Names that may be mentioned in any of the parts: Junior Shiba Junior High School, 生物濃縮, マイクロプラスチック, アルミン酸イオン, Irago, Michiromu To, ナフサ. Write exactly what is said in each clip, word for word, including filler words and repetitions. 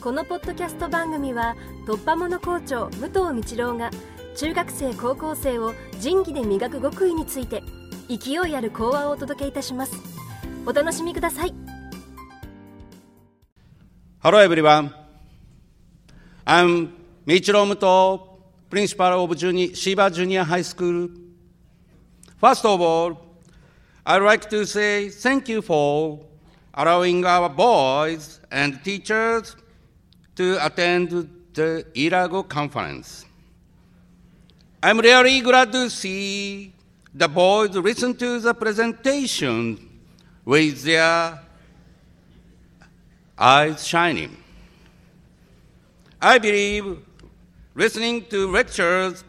このポッドキャスト番組は突破者校長武藤美智郎が中学生高校生を仁義で磨く極意について勢いある講話をお届けいたします。お楽しみください。 Hello everyone, I'm Michiromu To, Principal of Junior Shiba Junior High School. First of all, I'd like to say thank you for allowing our boys and teachers to attend the Irago conference. I'm really glad to see the boys listen to the presentation with their eyes shining. I believe listening to lectures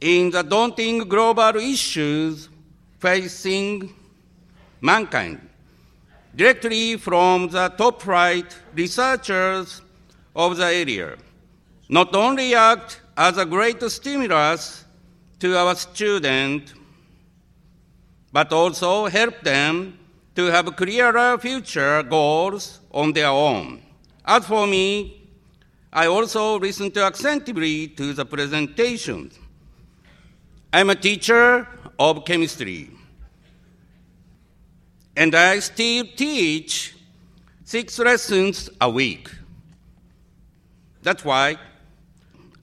in the daunting global issues facing mankind directly from the top right researchers of the area not only act as a great stimulus to our students, but also help them to have clearer future goals on their own. As for me, I also listened attentively to the presentations. I'm a teacher of chemistry, and I still teach six lessons a week. That's why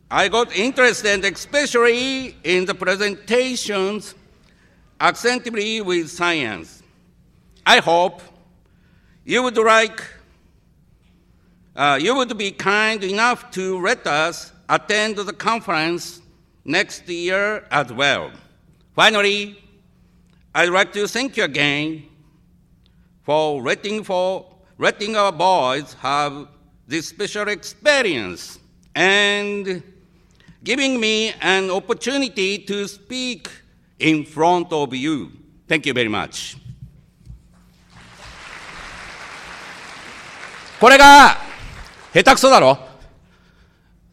I got interested especially in the presentations accentively with science. I hope you would like, uh, you would be kind enough to let us attend the conference next year as well. Finally, I'd like to thank you again for letting, for letting our boys have this special experience and giving me an opportunity to speak in front of you. Thank you very much. これが下手くそだろ。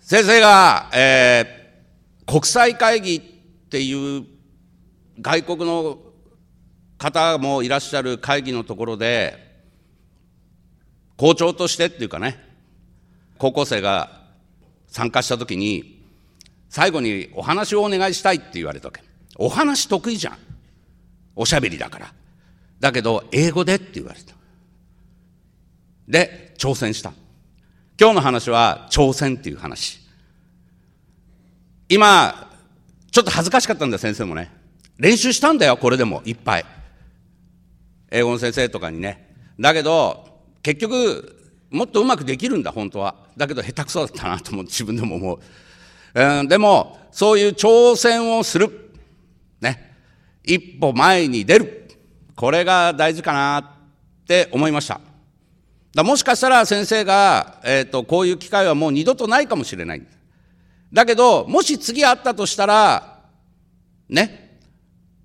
先生が、えー、国際会議っていう外国の方もいらっしゃる会議のところで校長としてっていうかね、高校生が参加したときに最後にお話をお願いしたいって言われたわけ。お話得意じゃん、おしゃべりだから。だけど英語でって言われた。で挑戦した。今日の話は挑戦っていう話。今ちょっと恥ずかしかったんだ。先生もね、練習したんだよ。これでもいっぱい英語の先生とかにね。だけど結局もっとうまくできるんだ本当は。だけど下手くそだったなとも自分でも思う、えー、でもそういう挑戦をするね、一歩前に出る、これが大事かなって思いました。だもしかしたら先生が、えーと、こういう機会はもう二度とないかもしれない。だけどもし次あったとしたらね、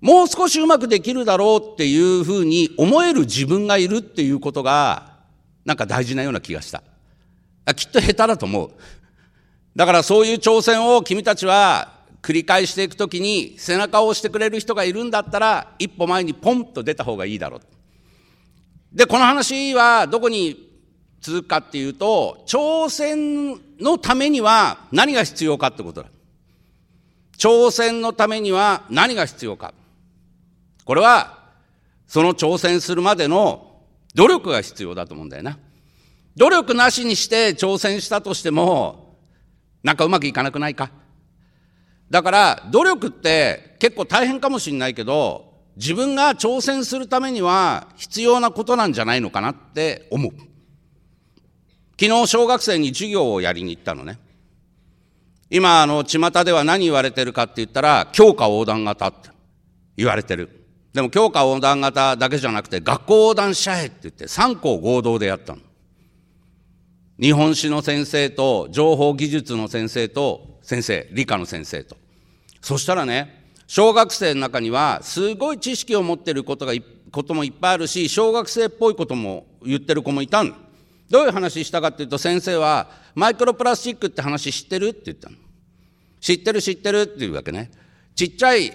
もう少しうまくできるだろうっていうふうに思える自分がいるっていうことがなんか大事なような気がした。きっと下手だと思う。だからそういう挑戦を君たちは繰り返していくときに背中を押してくれる人がいるんだったら一歩前にポンと出た方がいいだろう。で、この話はどこに続くかっていうと、挑戦のためには何が必要かってことだ。挑戦のためには何が必要か。これはその挑戦するまでの努力が必要だと思うんだよな。努力なしにして挑戦したとしてもなんかうまくいかなくないか。だから努力って結構大変かもしれないけど、自分が挑戦するためには必要なことなんじゃないのかなって思う。昨日小学生に授業をやりに行ったのね。今あの巷では何言われてるかって言ったら、教科横断型って言われてる。でも教科横断型だけじゃなくて学校横断しちゃえって言ってさん校合同でやったの。日本史の先生と情報技術の先生と先生理科の先生と。そしたらね、小学生の中にはすごい知識を持っていることがこともいっぱいあるし、小学生っぽいことも言ってる子もいたの。どういう話したかっていうと、先生はマイクロプラスチックって話知ってるって言ったの。知ってる知ってるって言うわけね。ちっちゃい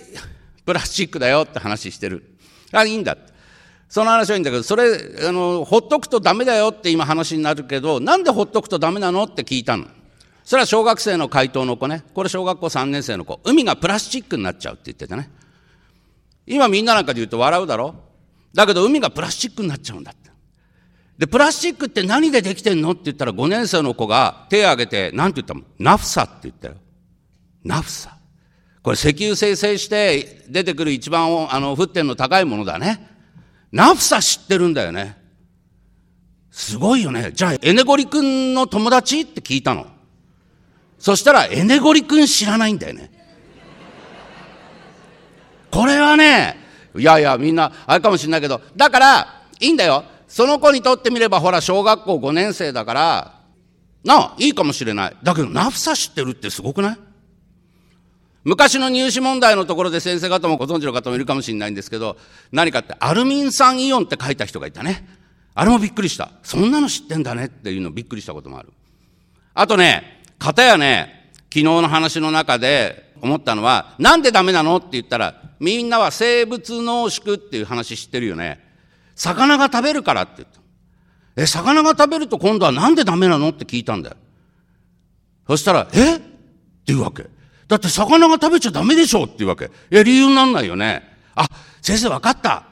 プラスチックだよって話してる。あ、いいんだ。その話はいいんだけど、それあのほっとくとダメだよって今話になるけど、なんでほっとくとダメなのって聞いたの。それは小学生の回答の子ね、これ小学校さんねん生の子、海がプラスチックになっちゃうって言ってたね。今みんななんかで言うと笑うだろ。だけど海がプラスチックになっちゃうんだって。で、プラスチックって何でできてんのって言ったらごねん生の子が手を挙げて、なんて言ったの？ナフサって言ったよ。ナフサ。これ石油精製して出てくる一番あの沸点の高いものだね。ナフサ知ってるんだよね。すごいよね。じゃあエネゴリ君の友達って聞いたの。そしたらエネゴリ君知らないんだよね。これはね、いやいやみんなあれかもしれないけど、だからいいんだよ。その子にとってみればほら小学校ごねん生だからなあ、いいかもしれない。だけどナフサ知ってるってすごくない？昔の入試問題のところで先生方もご存知の方もいるかもしれないんですけど、何かってアルミン酸イオンって書いた人がいたね。あれもびっくりした。そんなの知ってんだねっていうのびっくりしたこともある。あとね、片やね、昨日の話の中で思ったのは、なんでダメなのって言ったら、みんなは生物濃縮っていう話知ってるよね。魚が食べるからって言った。え、魚が食べると今度はなんでダメなのって聞いたんだよ。そしたら、え？っていうわけ。だって魚が食べちゃダメでしょっていうわけ。いや、理由になんないよね。あ、先生わかった。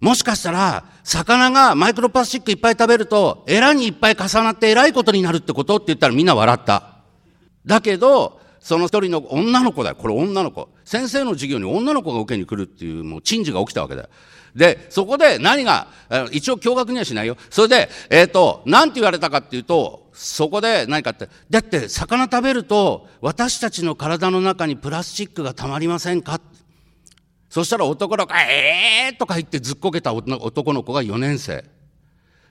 もしかしたら、魚がマイクロプラスチックいっぱい食べると、エラにいっぱい重なってエラいことになるってことって言ったらみんな笑った。だけど、その一人の女の子だよ。これ女の子。先生の授業に女の子が受けに来るっていう、もう珍事が起きたわけだよ。で、そこで何が、一応驚愕にはしないよ。それで、えっと、なんて言われたかっていうと、そこで何かって、だって魚食べると私たちの体の中にプラスチックがたまりませんか？そしたら男の子が、えーとか言ってずっこけた男の子がよねん生。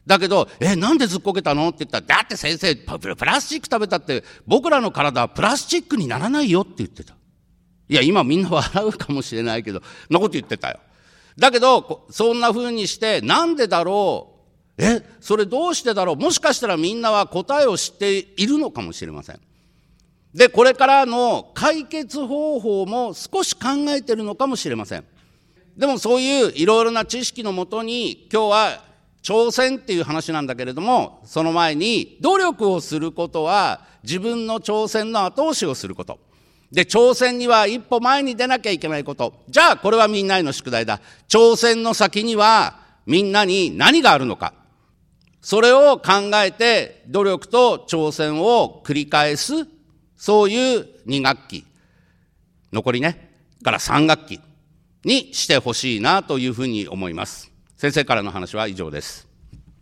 だけど、え、なんでずっこけたのって言ったら、だって先生、プラスチック食べたって、僕らの体はプラスチックにならないよって言ってた。いや、今みんな笑うかもしれないけど、のこと言ってたよ。だけど、そんな風にして、なんでだろう、え、それどうしてだろう、もしかしたらみんなは答えを知っているのかもしれません。で、これからの解決方法も少し考えてるのかもしれません。でもそういういろいろな知識のもとに、今日は、挑戦っていう話なんだけれども、その前に努力をすることは自分の挑戦の後押しをすることで、挑戦には一歩前に出なきゃいけないこと。じゃあこれはみんなへの宿題だ。挑戦の先にはみんなに何があるのか、それを考えて努力と挑戦を繰り返す、そういうに学期、残りねからさん学期にしてほしいなというふうに思います。先生からの話は以上です。